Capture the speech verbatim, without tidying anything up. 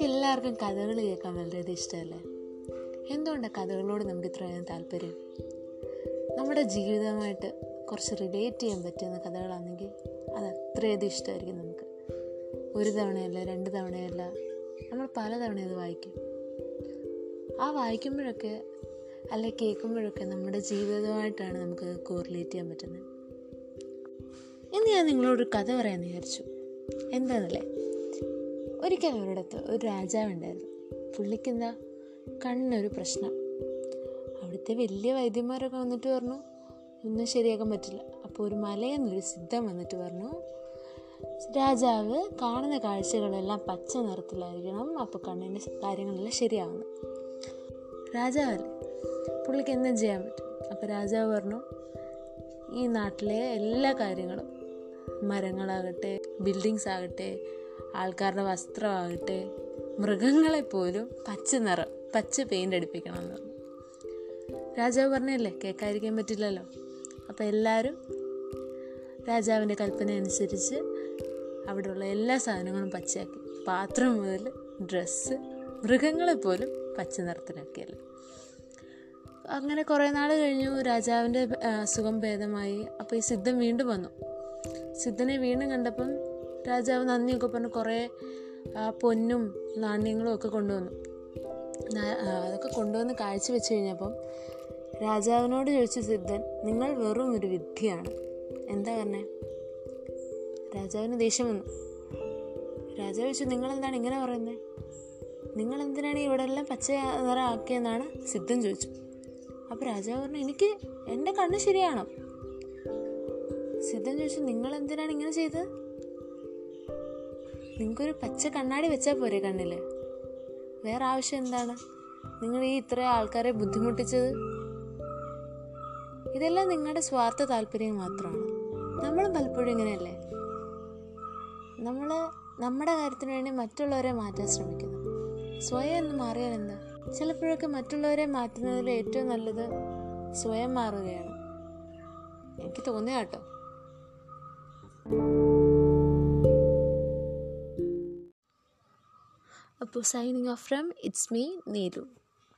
നമുക്ക് എല്ലാവർക്കും കഥകൾ കേൾക്കാൻ വളരെയധികം ഇഷ്ടമല്ലേ? എന്തുകൊണ്ടാണ് കഥകളോട് നമുക്ക് ഇത്രയും താല്പര്യം? നമ്മുടെ ജീവിതമായിട്ട് കുറച്ച് റിലേറ്റ് ചെയ്യാൻ പറ്റുന്ന കഥകളാണെങ്കിൽ അത് അത്രയധികം ഇഷ്ടമായിരിക്കും നമുക്ക്. ഒരു തവണയല്ല, രണ്ട് തവണയല്ല, നമ്മൾ പലതവണ അത് വായിക്കും. ആ വായിക്കുമ്പോഴൊക്കെ അല്ലെ കേൾക്കുമ്പോഴൊക്കെ നമ്മുടെ ജീവിതമായിട്ടാണ് നമുക്ക് കോറിലേറ്റ് ചെയ്യാൻ പറ്റുന്നത്. ഇന്ന് ഞാൻ നിങ്ങളോടൊരു കഥ പറയാമെന്ന് വിചാരിച്ചു. എന്താണെന്നല്ലേ, ഒരിക്കലും അവരോടത്ത് ഒരു രാജാവുണ്ടായിരുന്നു. പുള്ളിക്കെന്താ കണ്ണൊരു പ്രശ്നം. അവിടുത്തെ വലിയ വൈദ്യന്മാരൊക്കെ വന്നിട്ട് പറഞ്ഞു ഒന്നും ശരിയാക്കാൻ പറ്റില്ല. അപ്പോൾ ഒരു മലയെന്നൊരു സിദ്ധം വന്നിട്ട് പറഞ്ഞു, രാജാവ് കാണുന്ന കാഴ്ചകളെല്ലാം പച്ച നിറത്തിലായിരിക്കണം, അപ്പോൾ കണ്ണിൻ്റെ കാര്യങ്ങളെല്ലാം ശരിയാവുന്നു. രാജാവല്ലേ, പുള്ളിക്ക് എന്തും ചെയ്യാൻ പറ്റും. അപ്പോൾ രാജാവ് പറഞ്ഞു, ഈ നാട്ടിലെ എല്ലാ കാര്യങ്ങളും, മരങ്ങളാകട്ടെ, ബിൽഡിങ്സ് ആകട്ടെ, ആൾക്കാരുടെ വസ്ത്രമാകട്ടെ, മൃഗങ്ങളെപ്പോലും പച്ച നിറം പച്ച പെയിൻ്റ് അടിപ്പിക്കണമെന്ന് പറഞ്ഞു. രാജാവ് പറഞ്ഞല്ലേ കേൾക്കാതിരിക്കാൻ പറ്റില്ലല്ലോ. അപ്പോൾ എല്ലാവരും രാജാവിൻ്റെ കൽപ്പന അനുസരിച്ച് അവിടെയുള്ള എല്ലാ സാധനങ്ങളും പച്ചയാക്കി. പാത്രം മുതൽ ഡ്രസ്സ്, മൃഗങ്ങളെപ്പോലും പച്ച നിറത്തിനാക്കിയല്ലേ. അങ്ങനെ കുറേ നാൾ കഴിഞ്ഞു. രാജാവിൻ്റെ അസുഖം ഭേദമായി. അപ്പോൾ ഈ സിദ്ധൻ വീണ്ടും വന്നു. സിദ്ധനെ വീണ്ടും കണ്ടപ്പം രാജാവ് നന്ദിയൊക്കെ പറഞ്ഞ് കുറേ പൊന്നും നാണ്യങ്ങളും ഒക്കെ കൊണ്ടുവന്നു. അതൊക്കെ കൊണ്ടുവന്ന് കാഴ്ച വെച്ച് കഴിഞ്ഞപ്പം രാജാവിനോട് ചോദിച്ചു സിദ്ധൻ, നിങ്ങൾ വെറും ഒരു വിഡ്ഢിയാണ്. എന്താ പറഞ്ഞേ? രാജാവിന് ദേഷ്യം വന്നു. രാജാവ് ചോദിച്ചു, നിങ്ങളെന്താണ് ഇങ്ങനെ പറയുന്നത്? നിങ്ങളെന്തിനാണ് ഇവിടെ എല്ലാം പച്ച നിറം ആക്കിയെന്നാണ് സിദ്ധൻ ചോദിച്ചു. അപ്പോൾ രാജാവ് പറഞ്ഞു, എനിക്ക് എൻ്റെ കണ്ണ് ശരിയാണ്. സിദ്ധൻ ചോദിച്ചു, നിങ്ങളെന്തിനാണ് ഇങ്ങനെ ചെയ്തത്? നിങ്ങൾക്കൊരു പച്ച കണ്ണാടി വെച്ചാൽ പോരെ കണ്ണിൽ, വേറെ ആവശ്യം എന്താണ്? നിങ്ങൾ ഈ ഇത്രയും ആൾക്കാരെ ബുദ്ധിമുട്ടിച്ചത് ഇതെല്ലാം നിങ്ങളുടെ സ്വാർത്ഥ താല്പര്യം മാത്രമാണ്. നമ്മളും പലപ്പോഴും ഇങ്ങനെയല്ലേ, നമ്മൾ നമ്മുടെ കാര്യത്തിന് വേണ്ടി മറ്റുള്ളവരെ മാറ്റാൻ ശ്രമിക്കുന്നു. സ്വയം ഒന്ന് മാറിയാൽ എന്താ? ചിലപ്പോഴൊക്കെ മറ്റുള്ളവരെ മാറ്റുന്നതിൽ ഏറ്റവും നല്ലത് സ്വയം മാറുകയാണ്. എനിക്ക് തോന്നിയ കേട്ടോ. അപ്പോൾ signing off from it's me Neelu.